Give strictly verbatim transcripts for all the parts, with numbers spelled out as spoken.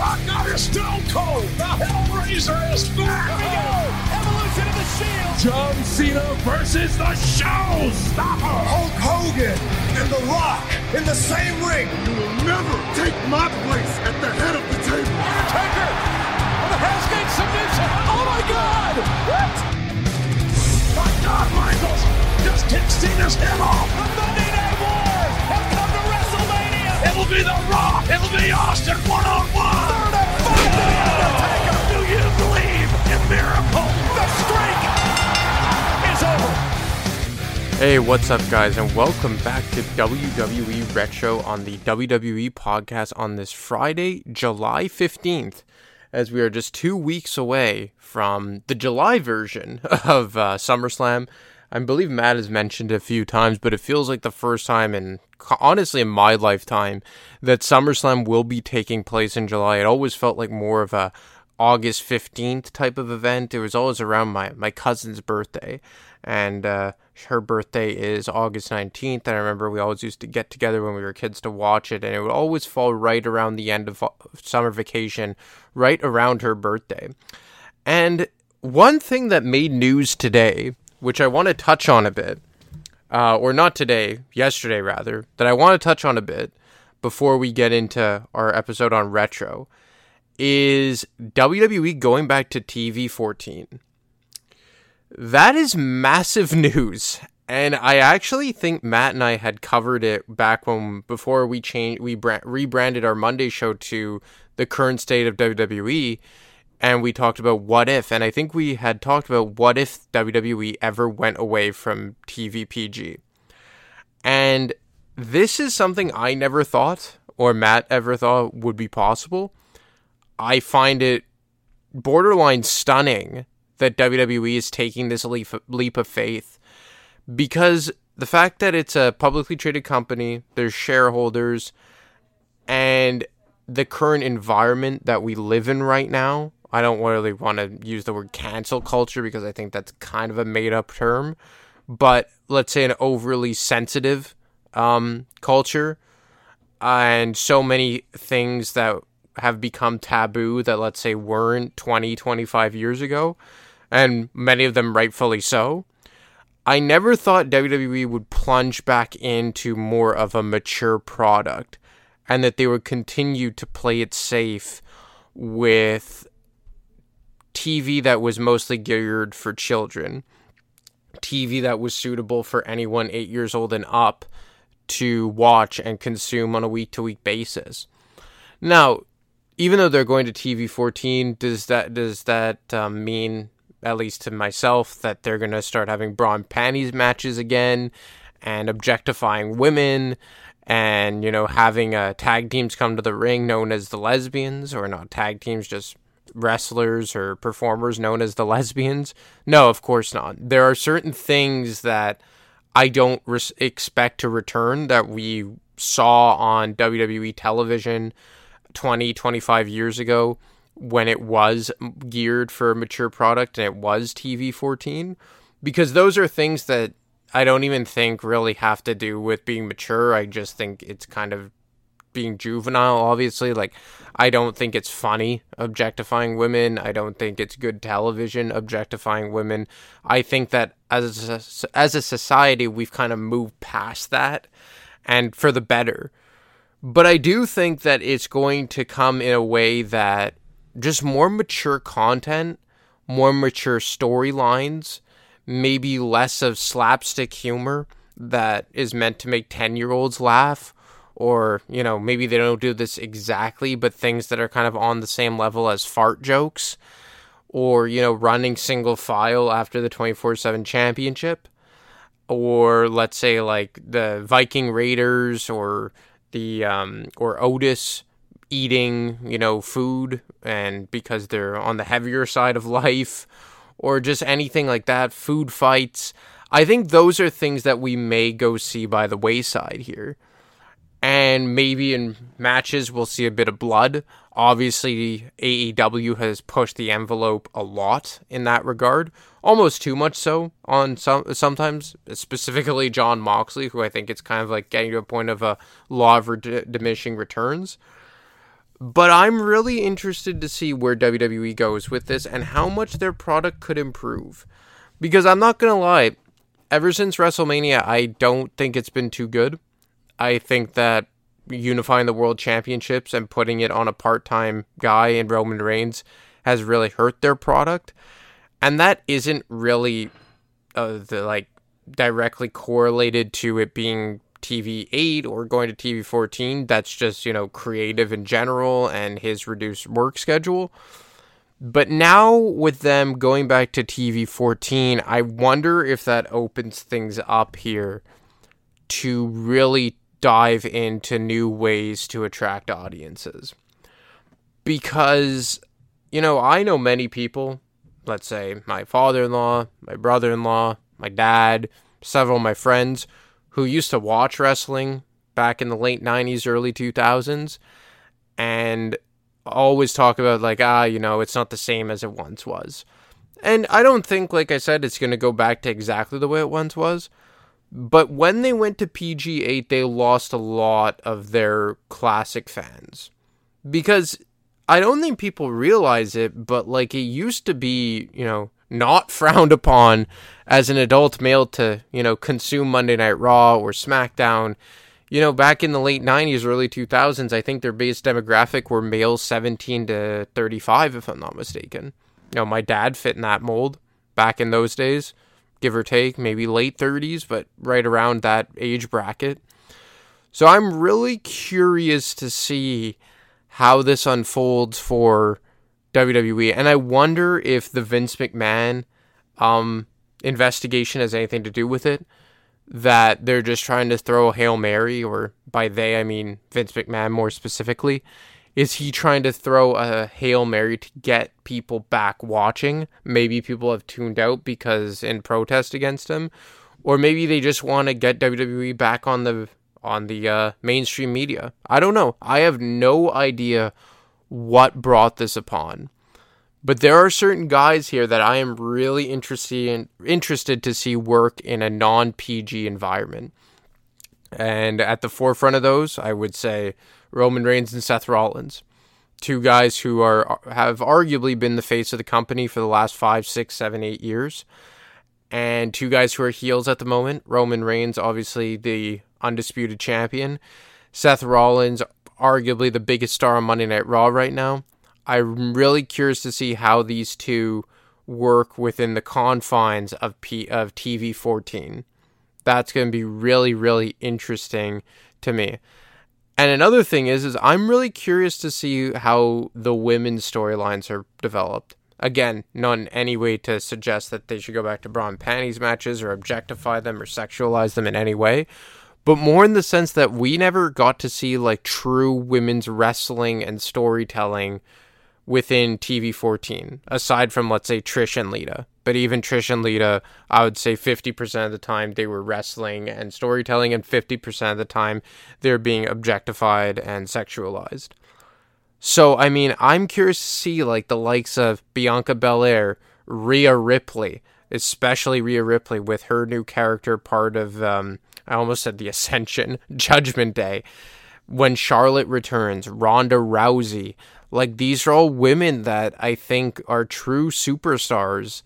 Rock is Stone Cold. The Hellraiser is back. Here we go. Evolution of the Shield. John Cena versus the Showstopper. Hulk Hogan and The Rock in the same ring. You will never take my place at the head of the table. Undertaker with a hellscape submission. Oh my God. What? My God, Michaels just kicked Cena's head off. The Monday Night Wars have come to WrestleMania. It'll be The Rock. It'll be Austin one-on-one. Do you believe in miracles? The streak is over. Hey, what's up, guys, and welcome back to W W E Retro on the W W E podcast on this Friday, July fifteenth, as we are just two weeks away from the July version of uh, SummerSlam. I believe Matt has mentioned it a few times, but it feels like the first time in, honestly, in my lifetime, that SummerSlam will be taking place in July. It always felt like more of a August fifteenth type of event. It was always around my, my cousin's birthday, and uh, her birthday is August nineteenth, and I remember we always used to get together when we were kids to watch it, and it would always fall right around the end of summer vacation, right around her birthday. And one thing that made news today, which I want to touch on a bit, uh, or not today, yesterday rather, that I want to touch on a bit before we get into our episode on retro, is W W E going back to T V fourteen. That is massive news, and I actually think Matt and I had covered it back when, before we changed, we brand, rebranded our Monday show to the current state of W W E, and we talked about what if, and I think we had talked about what if W W E ever went away from T V P G. And this is something I never thought, or Matt ever thought, would be possible. I find it borderline stunning that W W E is taking this leap, leap of faith, because the fact that it's a publicly traded company, there's shareholders, and the current environment that we live in right now, I don't really want to use the word cancel culture because I think that's kind of a made-up term, but let's say an overly sensitive um, culture, and so many things that have become taboo that, let's say, weren't twenty, twenty-five years ago, and many of them rightfully so. I never thought W W E would plunge back into more of a mature product, and that they would continue to play it safe with T V that was mostly geared for children, T V that was suitable for anyone eight years old and up to watch and consume on a week-to-week basis. Now, even though they're going to T V fourteen, does that does that um, mean, at least to myself, that they're going to start having bra and panties matches again and objectifying women and, you know, having uh, tag teams come to the ring known as the lesbians, or not tag teams, just wrestlers or performers known as the lesbians? No, of course not. There are certain things that I don't re- expect to return that we saw on W W E television twenty, twenty-five years ago when it was geared for a mature product and it was T V fourteen, because those are things that I don't even think really have to do with being mature. I just think it's kind of being juvenile, obviously. Like, I don't think it's funny objectifying women. I don't think it's good television objectifying women. I think that as a, as a society, we've kind of moved past that, and for the better. But I do think that it's going to come in a way that just more mature content, more mature storylines, maybe less of slapstick humor that is meant to make ten-year-olds laugh, or, you know, maybe they don't do this exactly, but things that are kind of on the same level as fart jokes, or, you know, running single file after the twenty-four seven championship, or let's say like the Viking Raiders, or the um, or Otis eating, you know, food, and because they're on the heavier side of life, or just anything like that, food fights. I think those are things that we may go see by the wayside here. And maybe in matches we'll see a bit of blood. Obviously, A E W has pushed the envelope a lot in that regard. Almost too much so on some sometimes, specifically John Moxley, who I think it's kind of like getting to a point of a law of re- diminishing returns. But I'm really interested to see where W W E goes with this and how much their product could improve. Because I'm not going to lie, ever since WrestleMania, I don't think it's been too good. I think that unifying the World Championships and putting it on a part-time guy in Roman Reigns has really hurt their product. And that isn't really uh, the, like directly correlated to it being T V eight or going to T V fourteen. That's just, you know, creative in general and his reduced work schedule. But now with them going back to T V fourteen, I wonder if that opens things up here to really dive into new ways to attract audiences. Because, you know, I know many people, let's say my father-in-law, my brother-in-law, my dad, several of my friends, who used to watch wrestling back in the late nineties, early two thousands, and always talk about, like, ah, you know, it's not the same as it once was. And I don't think, like I said, it's going to go back to exactly the way it once was. But when they went to P G eight, they lost a lot of their classic fans. Because I don't think people realize it, but, like, it used to be, you know, not frowned upon as an adult male to, you know, consume Monday Night Raw or SmackDown. You know, back in the late nineties, early two thousands, I think their biggest demographic were males seventeen to thirty-five, if I'm not mistaken. You know, my dad fit in that mold back in those days, give or take, maybe late thirties, but right around that age bracket. So I'm really curious to see how this unfolds for W W E, and I wonder if the Vince McMahon um, investigation has anything to do with it, that they're just trying to throw a Hail Mary, or by they I mean Vince McMahon more specifically. Is he trying to throw a Hail Mary to get people back watching? Maybe people have tuned out because in protest against him, or maybe they just want to get W W E back on the on the uh, mainstream media. I don't know. I have no idea what brought this upon. But there are certain guys here that I am really interested in, interested to see work in a non-P G environment. And at the forefront of those, I would say Roman Reigns and Seth Rollins. Two guys who are have arguably been the face of the company for the last five, six, seven, eight years. And two guys who are heels at the moment. Roman Reigns, obviously the undisputed champion. Seth Rollins, arguably the biggest star on Monday Night Raw right now. I'm really curious to see how these two work within the confines of P- of T V fourteen. That's going to be really, really interesting to me. And another thing is, is I'm really curious to see how the women's storylines are developed. Again, not in any way to suggest that they should go back to bra and panties matches or objectify them or sexualize them in any way. But more in the sense that we never got to see, like, true women's wrestling and storytelling within T V fourteen, aside from, let's say, Trish and Lita. But even Trish and Lita, I would say fifty percent of the time they were wrestling and storytelling, and fifty percent of the time they're being objectified and sexualized. So, I mean, I'm curious to see, like, the likes of Bianca Belair, Rhea Ripley, especially Rhea Ripley with her new character part of, um, I almost said the Ascension, Judgment Day. When Charlotte returns, Ronda Rousey. Like, these are all women that I think are true superstars.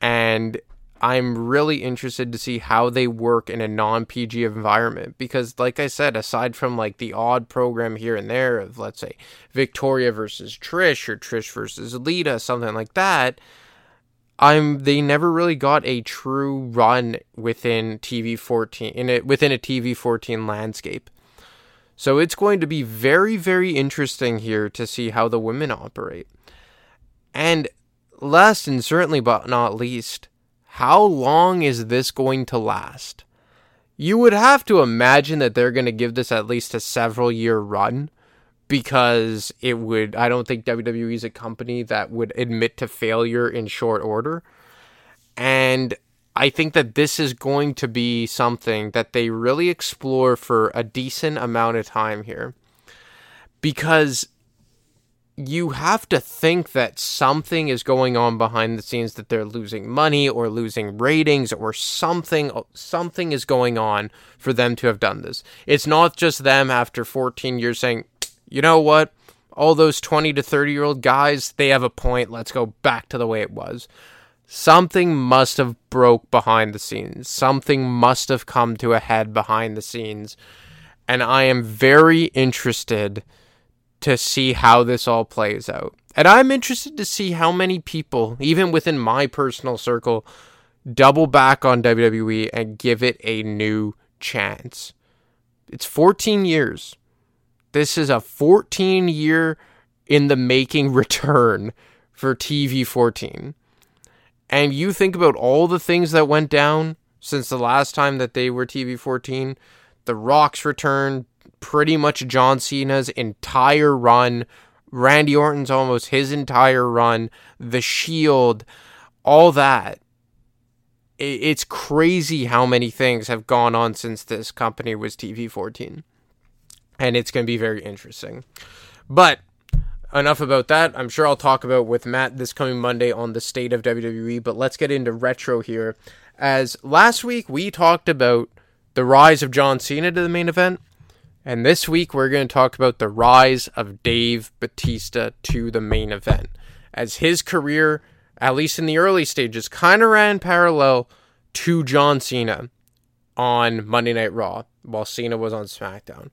And I'm really interested to see how they work in a non-P G environment. Because, like I said, aside from, like, the odd program here and there of, let's say, Victoria versus Trish or Trish versus Lita, something like that, I'm they never really got a true run within T V fourteen in it within a T V fourteen landscape. So it's going to be very, very interesting here to see how the women operate. And last and certainly but not least, how long is this going to last? You would have to imagine that they're going to give this at least a several year run, because it would, I don't think W W E is a company that would admit to failure in short order. And I think that this is going to be something that they really explore for a decent amount of time here. Because you have to think that something is going on behind the scenes, that they're losing money or losing ratings or something. Something is going on for them to have done this. It's not just them after fourteen years saying, you know what? all those twenty to thirty-year-old guys, they have a point. Let's go back to the way it was. Something must have broke behind the scenes. Something must have come to a head behind the scenes. And I am very interested to see how this all plays out. And I'm interested to see how many people, even within my personal circle, double back on W W E and give it a new chance. It's fourteen years. This is a fourteen-year in-the-making return for T V fourteen. And you think about all the things that went down since the last time that they were T V fourteen. The Rock's return, pretty much John Cena's entire run, Randy Orton's almost his entire run, The Shield, all that. It's crazy how many things have gone on since this company was T V fourteen. And it's going to be very interesting. But enough about that. I'm sure I'll talk about with Matt this coming Monday on the state of W W E. But let's get into retro here. As last week we talked about the rise of John Cena to the main event. And this week we're going to talk about the rise of Dave Bautista to the main event. As his career, at least in the early stages, kind of ran parallel to John Cena on Monday Night Raw while Cena was on SmackDown.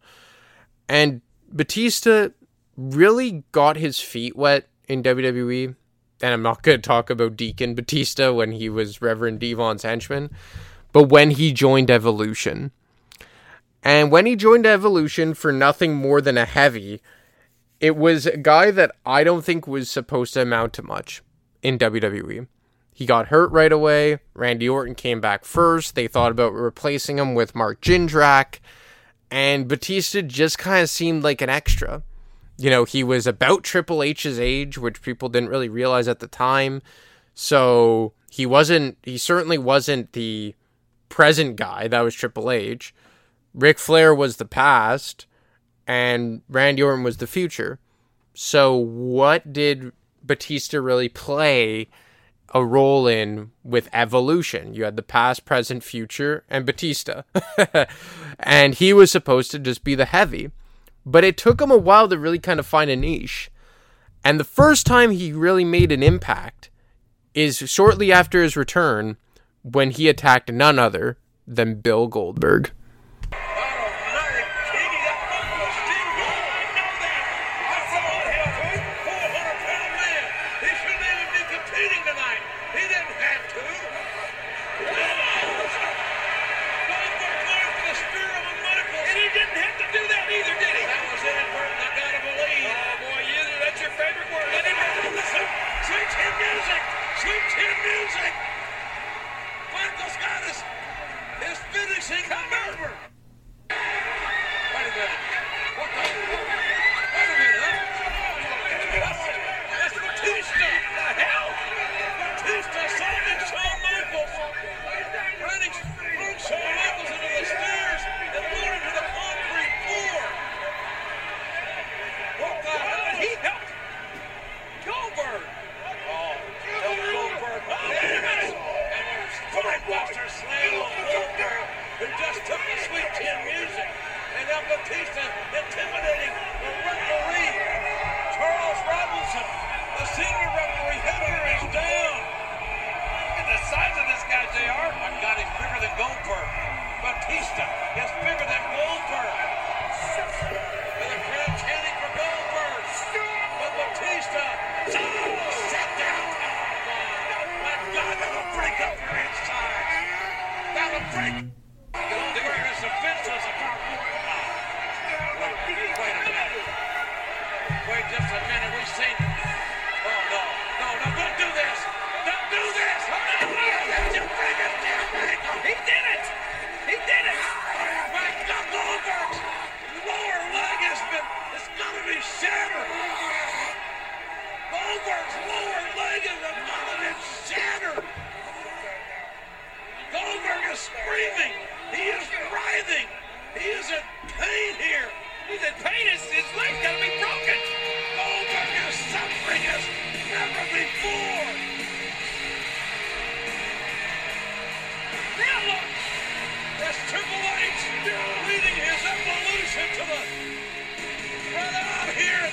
And Batista really got his feet wet in W W E. And I'm not going to talk about Deacon Batista when he was Reverend Devon's henchman. But when he joined Evolution. And when he joined Evolution for nothing more than a heavy, it was a guy that I don't think was supposed to amount to much in W W E. He got hurt right away. Randy Orton came back first. They thought about replacing him with Mark Jindrak. And Batista just kind of seemed like an extra. You know, he was about Triple H's age, which people didn't really realize at the time. So he wasn't, he certainly wasn't the present guy. That was Triple H. Ric Flair was the past. And Randy Orton was the future. So what did Batista really play a role in with Evolution? You had the past, present, future, and Batista. And he was supposed to just be the heavy. But it took him a while to really kind of find a niche. And the first time he really made an impact is shortly after his return when he attacked none other than Bill Goldberg. Leading his evolution to the right out here.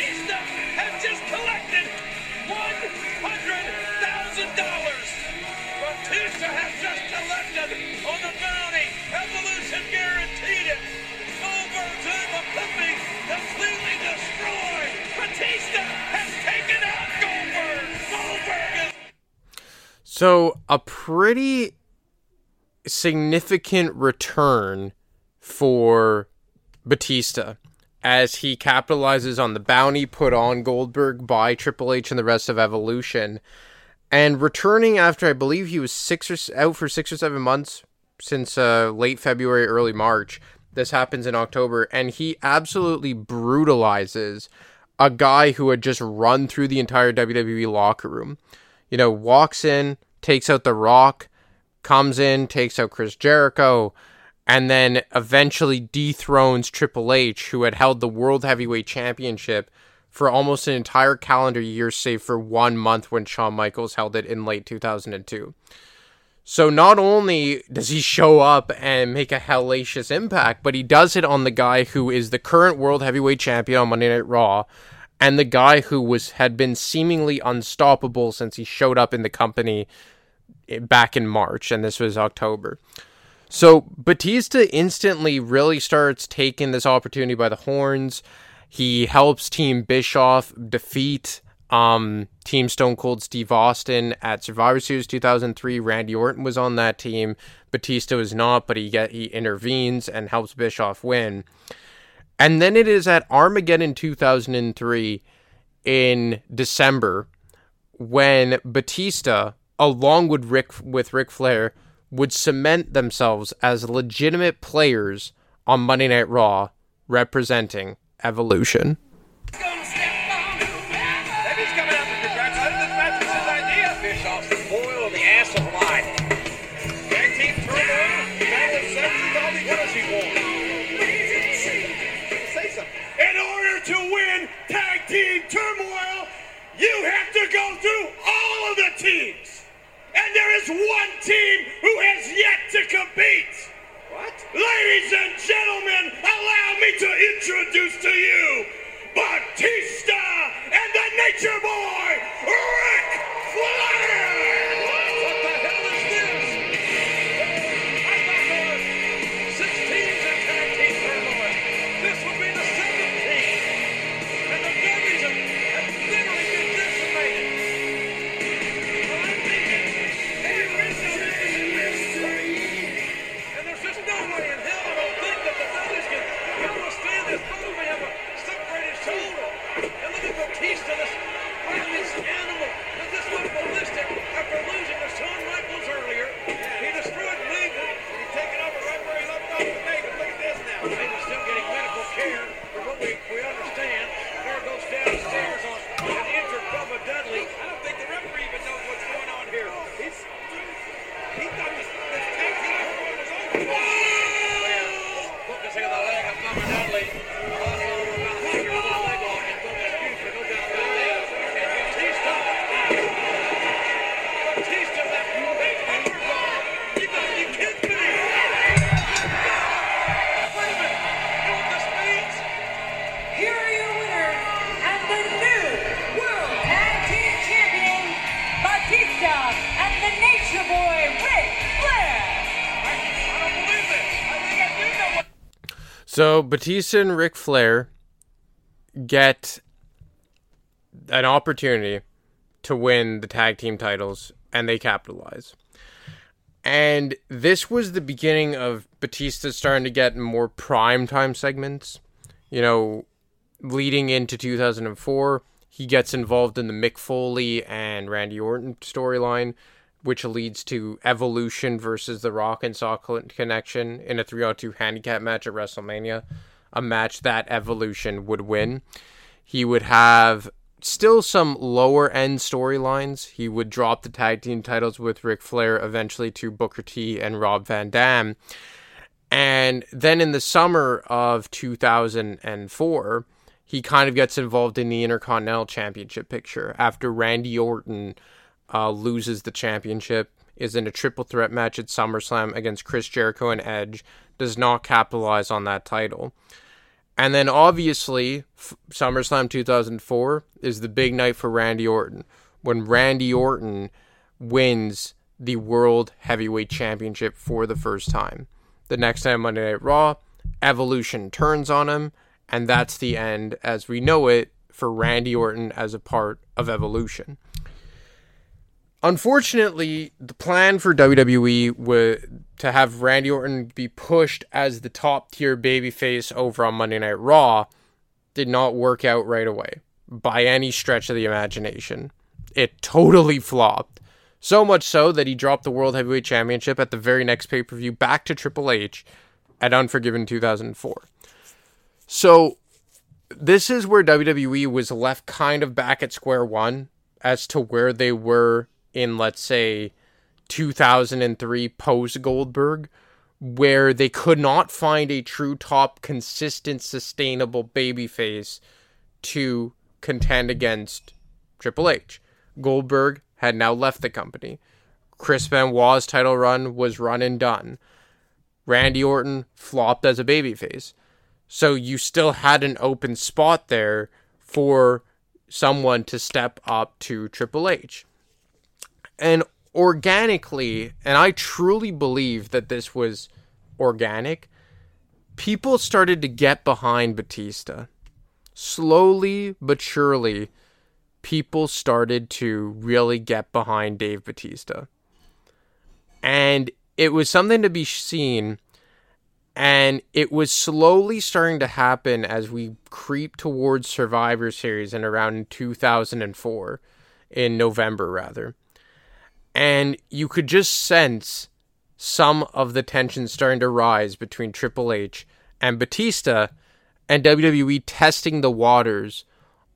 These nuts have just collected one hundred thousand dollars from teams that have just collected on the bounty. Evolution guaranteed it. Over to the puppy, completely destroyed. Batista has taken out Goldberg. Goldberg is... So, a pretty significant return for Batista as he capitalizes on the bounty put on Goldberg by Triple H and the rest of Evolution, and returning after I believe he was six or out for six or seven months since uh, late February, early March. This happens in October, and he absolutely brutalizes a guy who had just run through the entire W W E locker room. You know, walks in, takes out The Rock, comes in, takes out Chris Jericho, and then eventually dethrones Triple H, who had held the World Heavyweight Championship for almost an entire calendar year, save for one month when Shawn Michaels held it in late two thousand two. So not only does he show up and make a hellacious impact, but he does it on the guy who is the current World Heavyweight Champion on Monday Night Raw, and the guy who was had been seemingly unstoppable since he showed up in the company back in March, and this was October. So Batista instantly really starts taking this opportunity by the horns. He helps Team Bischoff defeat um, Team Stone Cold Steve Austin at Survivor Series two thousand three. Randy Orton was on that team. Batista was not, but he get, he intervenes and helps Bischoff win. And then it is at Armageddon two thousand three in December when Batista, along with Rick with Ric Flair, would cement themselves as legitimate players on Monday Night Raw, representing Evolution. In order to win tag team turmoil, you have to go through all of the teams. And there is one team who has yet to compete. What? Ladies and gentlemen, allow me to introduce to you Batista and the Nature Boy, Ric Flair! What? What the hell is this? I thought there were six teams in tag team turmoil. This will be the seventh team. And the division has literally been decimated. So Batista and Ric Flair get an opportunity to win the tag team titles, and they capitalize. And this was the beginning of Batista starting to get more prime time segments. You know, leading into two thousand four, he gets involved in the Mick Foley and Randy Orton storyline, which leads to Evolution versus The Rock and Saw Connection in a three on two handicap match at WrestleMania, a match that Evolution would win. He would have still some lower-end storylines. He would drop the tag team titles with Ric Flair, eventually to Booker T and Rob Van Dam. And then in the summer of two thousand four, he kind of gets involved in the Intercontinental Championship picture after Randy Orton Uh, loses the championship, is in a triple threat match at SummerSlam against Chris Jericho and Edge, does not capitalize on that title. And then obviously, f- SummerSlam two thousand four is the big night for Randy Orton, when Randy Orton wins the World Heavyweight Championship for the first time. The next time, Monday Night Raw, Evolution turns on him, and that's the end as we know it for Randy Orton as a part of Evolution. Unfortunately, the plan for W W E was to have Randy Orton be pushed as the top-tier babyface over on Monday Night Raw did not work out right away, by any stretch of the imagination. It totally flopped. So much so that he dropped the World Heavyweight Championship at the very next pay-per-view back to Triple H at Unforgiven two thousand four. So, this is where W W E was left kind of back at square one as to where they were in, let's say, two thousand three post-Goldberg, where they could not find a true top, consistent, sustainable babyface to contend against Triple H. Goldberg had now left the company. Chris Benoit's title run was run and done. Randy Orton flopped as a babyface. So you still had an open spot there for someone to step up to Triple H. And organically, and I truly believe that this was organic, people started to get behind Batista. Slowly but surely, people started to really get behind Dave Batista. And it was something to be seen, and it was slowly starting to happen as we creep towards Survivor Series in around two thousand four, in November rather. And you could just sense some of the tension starting to rise between Triple H and Batista, and W W E testing the waters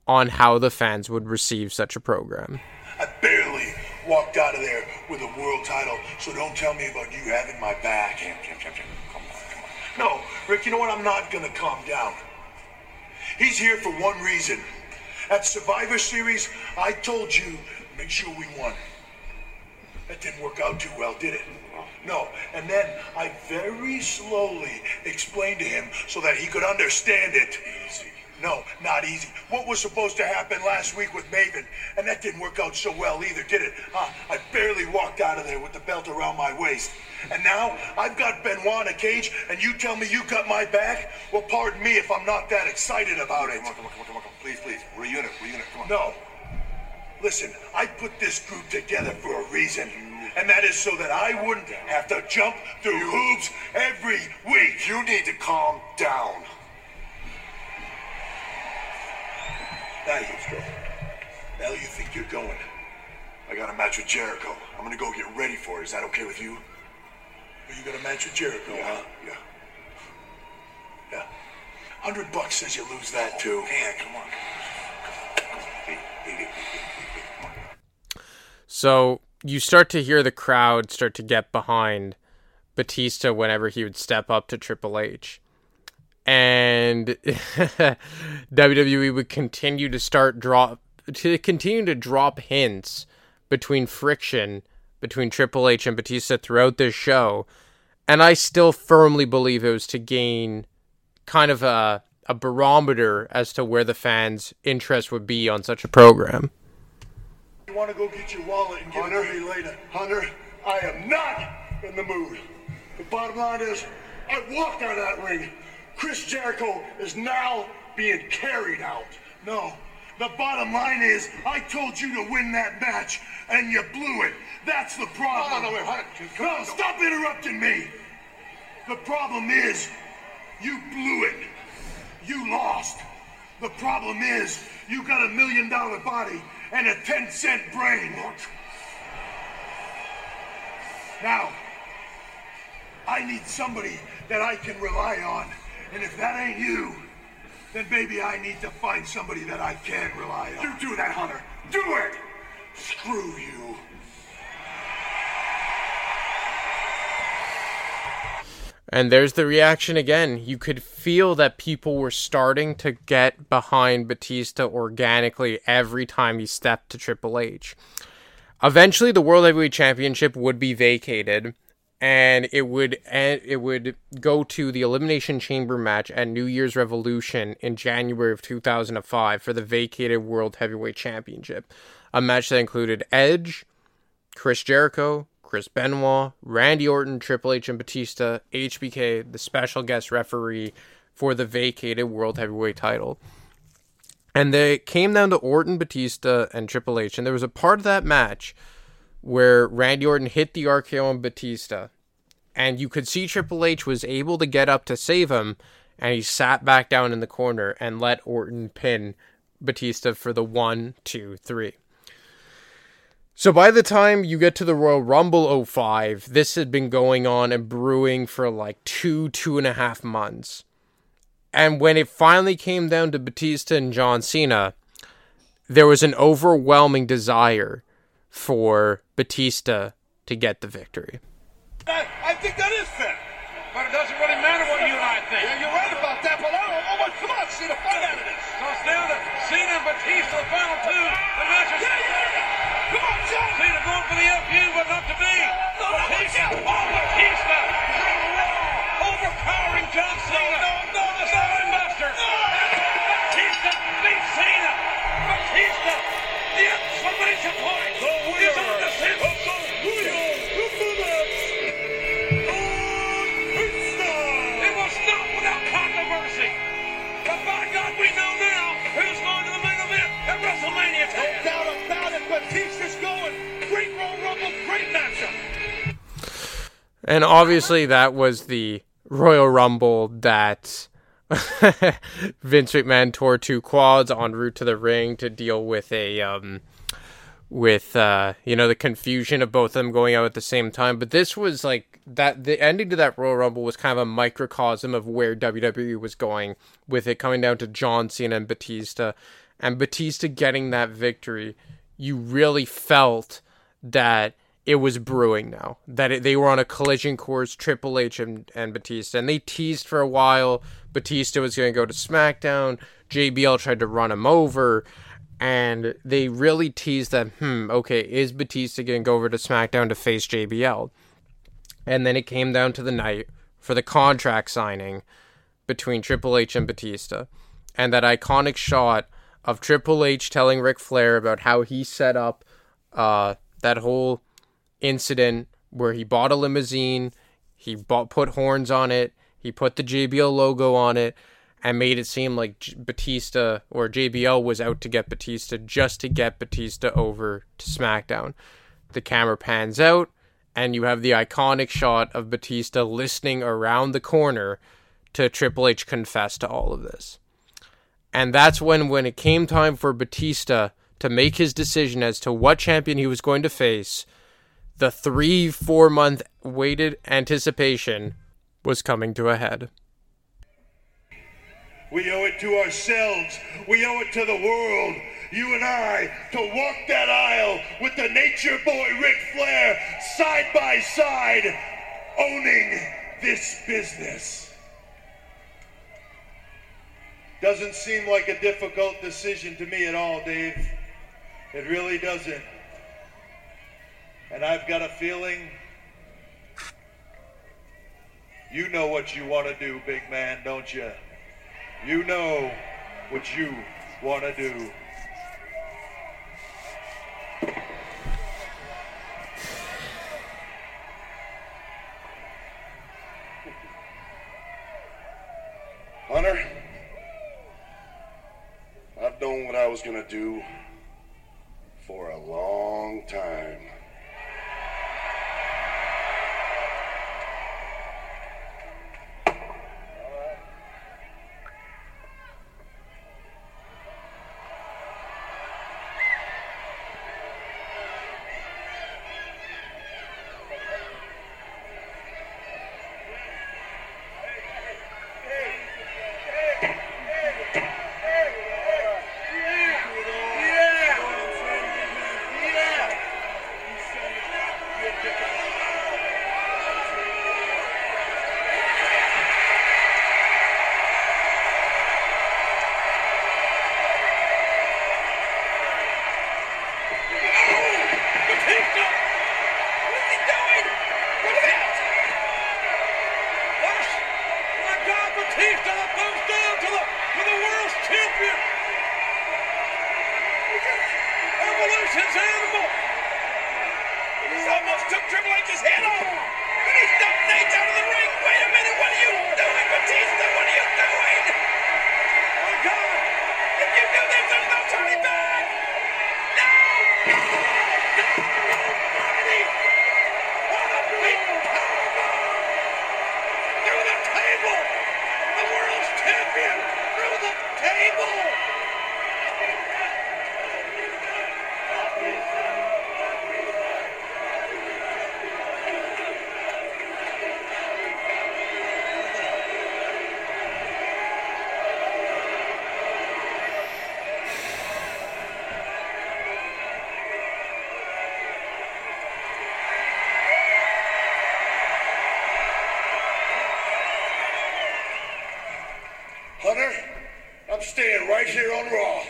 on how the fans would receive such a program. I barely walked out of there with a world title, so don't tell me about you having my back. Come on, come on. No, Rick, you know what? I'm not going to calm down. He's here for one reason. At Survivor Series, I told you, make sure we won. That didn't work out too well, did it? No. And then I very slowly explained to him so that he could understand it. Easy. No, not easy. What was supposed to happen last week with Maven, and that didn't work out so well either, did it? Huh? I barely walked out of there with the belt around my waist. And now I've got Benoit in a cage, and you tell me you got my back? Well, pardon me if I'm not that excited about it. Come on, come on, come on, come on. Please, please. We're a unit, we're a unit. Come on. No. Listen, I put this group together for a reason, and that is so that I wouldn't have to jump through hoops every week. You need to calm down. Now you go. Now you think you're going. I got a match with Jericho. I'm gonna go get ready for it. Is that okay with you? Well, you got a match with Jericho, yeah. huh? Yeah. Yeah. Hundred bucks says you lose that oh, too. Man, come on. Come on. Come on. Hey, hey, hey, hey, hey. Come on. So you start to hear the crowd start to get behind Batista whenever he would step up to Triple H. And W W E would continue to start drop to continue to drop hints between friction between Triple H and Batista throughout this show, and I still firmly believe it was to gain kind of a a barometer as to where the fans' interest would be on such a program. You want to go get your wallet and give it to me later, Hunter? I am not in the mood. The bottom line is, I walked out of that ring. Chris Jericho is now being carried out. No, the bottom line is, I told you to win that match, and you blew it. That's the problem. No, no, no, wait, no, stop interrupting me. The problem is, you blew it. You lost. The problem is, you got a million dollar body and a ten cent brain. Now, I need somebody that I can rely on. And if that ain't you, then maybe I need to find somebody that I can rely on. You do that, Hunter. Do it! Screw you. And there's the reaction again. You could feel that people were starting to get behind Batista organically every time he stepped to Triple H. Eventually, the World Heavyweight Championship would be vacated. and it would end, it would go to the Elimination Chamber match at New Year's Revolution in January of two thousand five for the vacated World Heavyweight Championship. A match that included Edge, Chris Jericho, Chris Benoit, Randy Orton, Triple H, and Batista, H B K, the special guest referee for the vacated World Heavyweight title. And they came down to Orton, Batista, and Triple H. And there was a part of that match where Randy Orton hit the R K O on Batista. And you could see Triple H was able to get up to save him. And he sat back down in the corner and let Orton pin Batista for the one, two, three. So by the time you get to the Royal Rumble oh five, this had been going on and brewing for like two, two and a half months. And when it finally came down to Batista and John Cena, there was an overwhelming desire for Batista to get the victory. I, I think that is fair. But it doesn't really matter what you and I think. Yeah, you're right about that, but I don't know what's much. See the fight out of this. So it's down to Cena and Batista, the final two. The match is... Yeah, yeah, yeah. Come on, John! Cena going for the F U, but not to be. No, no, Batista! No, oh, Batista! Oh, overpowering John Cena! No, no, no, the Southern Buster! No. Batista beats Cena! Batista, the exclamation point! The winner of the Royal Rumble match! Batista! It was not without controversy! But by God, we know now who's going to the main event at WrestleMania ten! No doubt about it, Batista's going! Great Royal Rumble, great matchup! And obviously that was the Royal Rumble that Vince McMahon tore two quads en route to the ring to deal with a, um, with, uh, you know, the confusion of both of them going out at the same time. But this was like that, the ending to that Royal Rumble was kind of a microcosm of where W W E was going with it coming down to John Cena and Batista. And Batista getting that victory, you really felt that it was brewing now, that it, they were on a collision course, Triple H and, and Batista. And they teased for a while. Batista was going to go to SmackDown. J B L tried to run him over. And they really teased that, hmm, okay, is Batista going to go over to SmackDown to face J B L? And then it came down to the night for the contract signing between Triple H and Batista. And that iconic shot of Triple H telling Ric Flair about how he set up uh, that whole incident where he bought a limousine, he bought put horns on it, he put the J B L logo on it, and made it seem like J- Batista or J B L was out to get Batista just to get Batista over to SmackDown. The camera pans out, and you have the iconic shot of Batista listening around the corner to Triple H confess to all of this. And that's when, when it came time for Batista to make his decision as to what champion he was going to face, the three, four-month waited anticipation was coming to a head. We owe it to ourselves. We owe it to the world. You and I, to walk that aisle with the nature boy Ric Flair, side by side, owning this business. Doesn't seem like a difficult decision to me at all, Dave. It really doesn't. And I've got a feeling you know what you want to do, big man, don't you? You know what you want to do. Hunter, I've done what I was going to do for a long time. Batista! What's he doing? What is that? Evolution's animal. He just almost took Triple H's head off. And he dumped Nate out of the ring. Wait a minute, what are you doing, Batista? What are you doing? Oh, God. If you do this, there's no turning back. No. No. Marty. What a big powerbomb. Through the table. The world's champion. Through the table. Staying right here on Raw.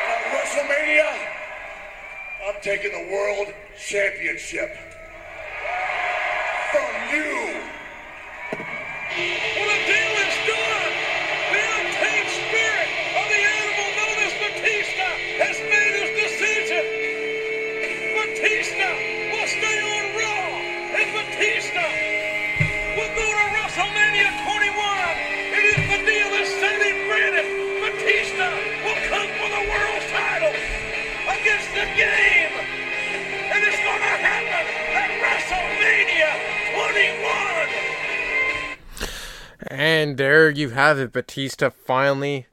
And at WrestleMania, I'm taking the World Championship from you. What a deal it's done! The untamed spirit of the animal known as Batista has made his decision. Batista will stay on Raw, and Batista will go to WrestleMania twenty-one. If the deal is set in granite, Batista will come for the world title against the game. And it's going to happen at WrestleMania twenty-one. And there you have it. Batista finally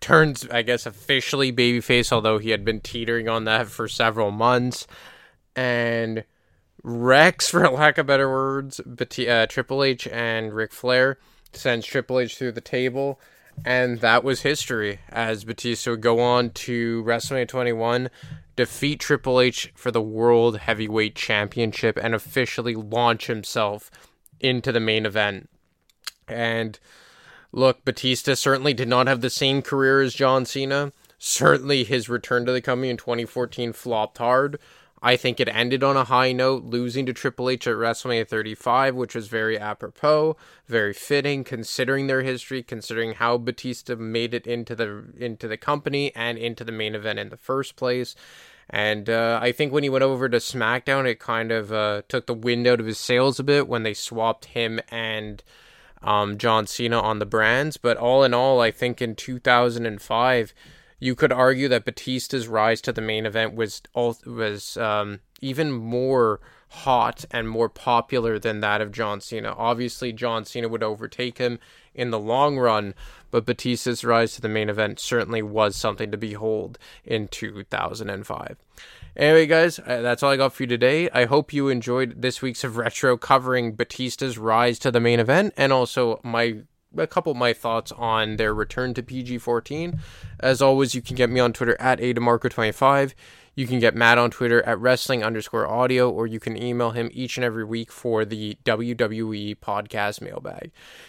turns, I guess, officially babyface, although he had been teetering on that for several months. And wrecks, for lack of better words, Bat- uh, Triple H and Ric Flair. Sends Triple H through the table, and that was history, as Batista would go on to WrestleMania twenty-one, defeat Triple H for the World Heavyweight Championship, and officially launch himself into the main event. And look, Batista certainly did not have the same career as John Cena. Certainly his return to the company in twenty fourteen flopped hard. I think it ended on a high note, losing to Triple H at WrestleMania thirty-five, which was very apropos, very fitting, considering their history, considering how Batista made it into the into the company and into the main event in the first place. And uh, I think when he went over to SmackDown, it kind of uh, took the wind out of his sails a bit when they swapped him and um, John Cena on the brands. But all in all, I think in two thousand five... you could argue that Batista's rise to the main event was was um, even more hot and more popular than that of John Cena. Obviously, John Cena would overtake him in the long run, but Batista's rise to the main event certainly was something to behold in two thousand five. Anyway, guys, that's all I got for you today. I hope you enjoyed this week's of Retro covering Batista's rise to the main event and also my a couple of my thoughts on their return to P G fourteen. As always, you can get me on Twitter at a demarco twenty-five. You can get Matt on Twitter at wrestling underscore audio, or you can email him each and every week for the W W E podcast mailbag.